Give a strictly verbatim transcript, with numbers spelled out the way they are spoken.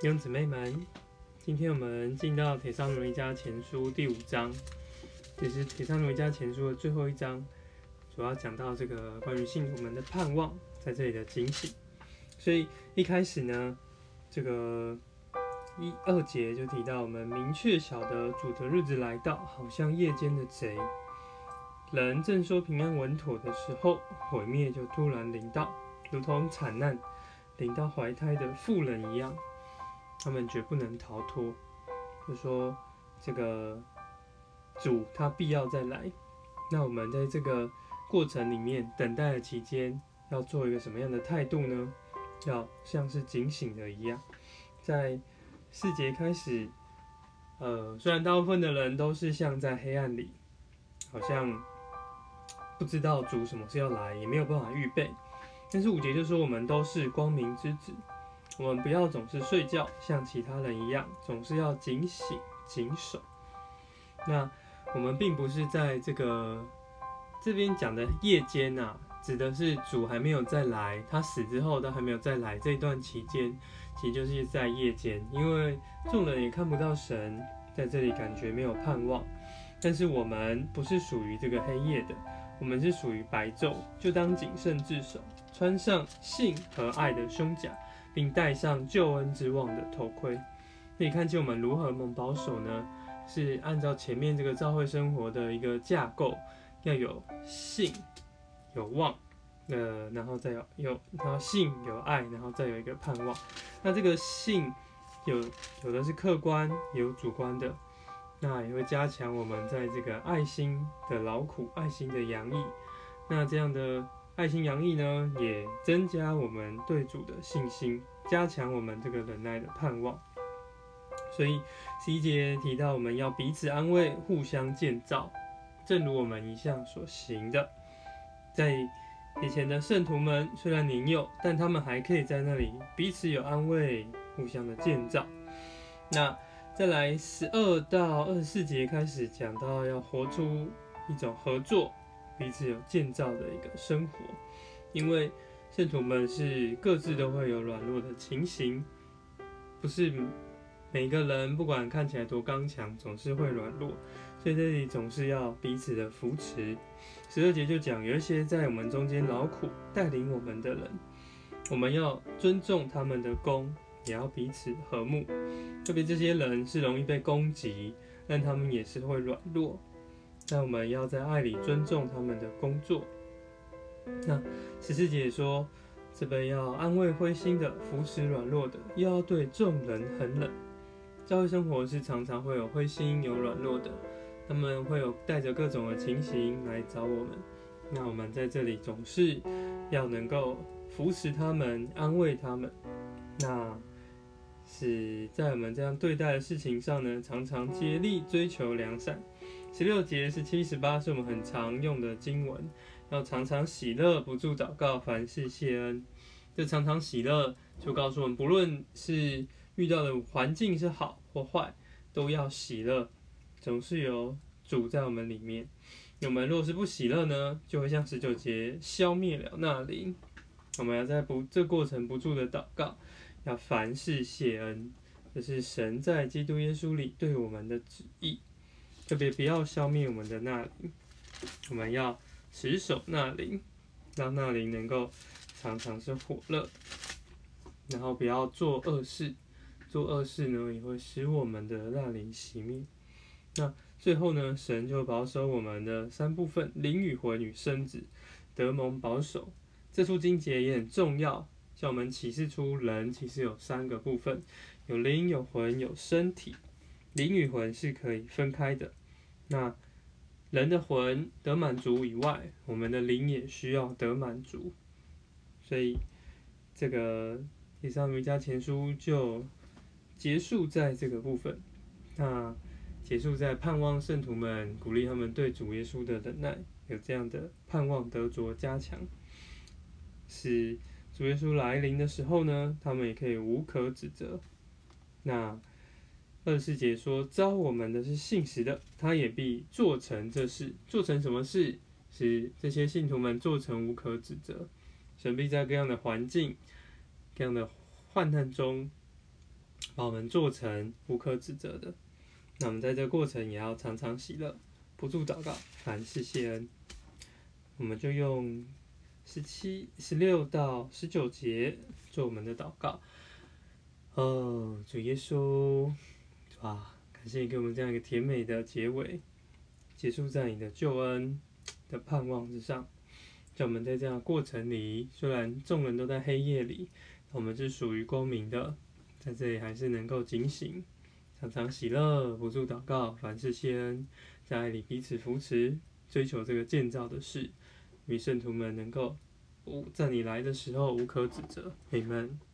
弟兄姊妹们，今天我们进到《帖撒罗尼迦前书》第五章，也是《帖撒罗尼迦前书》的最后一章，主要讲到这个关于信徒们的盼望在这里的警醒。所以一开始呢，这个一二节就提到，我们明确晓得主的日子来到，好像夜间的贼。人正说平安稳妥的时候，毁灭就突然临到，如同惨难临到怀胎的妇人一样，他们绝不能逃脱。就说这个主他必要再来，那我们在这个过程里面等待的期间，要做一个什么样的态度呢？要像是警醒的一样。在四节开始，呃，虽然大部分的人都是像在黑暗里，好像不知道主什么时候要来，也没有办法预备。但是五节就说，我们都是光明之子，我们不要总是睡觉，像其他人一样，总是要警醒、警守。那我们并不是在这个这边讲的夜间啊，指的是主还没有再来，他死之后他还没有再来这一段期间，其实就是在夜间，因为众人也看不到神，在这里感觉没有盼望。但是我们不是属于这个黑夜的，我们是属于白昼，就当谨慎自守，穿上信和爱的胸甲，并戴上救恩之望的头盔。可以看见我们如何蒙保守呢？是按照前面这个教会生活的一个架构，要有信，有望，呃，然后再有有，然后信有爱，然后再有一个盼望。那这个信有有的是客观，也有主观的。那也会加强我们在这个爱心的劳苦，爱心的洋溢。那这样的爱心洋溢呢，也增加我们对主的信心，加强我们这个忍耐的盼望。所以十一节提到，我们要彼此安慰，互相建造，正如我们一向所行的。在以前的圣徒们虽然年幼，但他们还可以在那里彼此有安慰，互相的建造。那再来十二到二十四节开始讲到，要活出一种合作、彼此有建造的一个生活，因为圣徒们是各自都会有软弱的情形，不是每个人不管看起来多刚强，总是会软弱，所以这里总是要彼此的扶持。十二节就讲，有一些在我们中间劳苦带领我们的人，我们要尊重他们的功，也要彼此和睦。特别这些人是容易被攻击，但他们也是会软弱，那我们要在爱里尊重他们的工作。那十四节说，这边要安慰灰心的，扶持软弱的，又要对众人很忍。教会生活是常常会有灰心有软弱的，他们会有带着各种的情形来找我们，那我们在这里总是要能够扶持他们，安慰他们。那是在我们这样对待的事情上呢，常常竭力追求良善。十六节、十七、十八是我们很常用的经文，要常常喜乐，不住祷告，凡事谢恩。这常常喜乐就告诉我们，不论是遇到的环境是好或坏，都要喜乐，总是有主在我们里面。我们若是不喜乐呢，就会像十九节消灭了那灵。我们要在不这过程不住的祷告，要凡事谢恩，这是神在基督耶稣里对我们的旨意。特别不要消灭我们的那灵，我们要持守那灵，让那灵能够常常是火热，然后不要做恶事。做恶事呢，也会使我们的那灵熄灭。那最后呢，神就保守我们的三部分：灵与魂与身子，得蒙保守。这处经节也很重要，向我们启示出人其实有三个部分，有灵、有魂、有身体。灵与魂是可以分开的。那人的魂得满足以外，我们的灵也需要得满足。所以这个帖撒罗尼迦前书就结束在这个部分。那结束在盼望圣徒们，鼓励他们对主耶稣的忍耐，有这样的盼望得着加强。使主耶稣来临的时候呢，他们也可以无可指责。那二十四节说，招我们的是信实的，他也必做成这事。做成什么事？使这些信徒们做成无可指责。神必在各样的环境、各样的患难中，把我们做成无可指责的。那我们在这个过程也要常常喜乐，不住祷告，凡事谢恩。我们就用十七、十六到十九节做我们的祷告。哦，主耶稣，哇，感谢你给我们这样一个甜美的结尾，结束在你的救恩的盼望之上。在我们在这样的过程里，虽然众人都在黑夜里，我们是属于光明的，在这里还是能够警醒，常常喜乐，不住祷告，凡事谢恩，在爱里彼此扶持，追求这个建造的事，与圣徒们能够在你来的时候无可指责。阿们。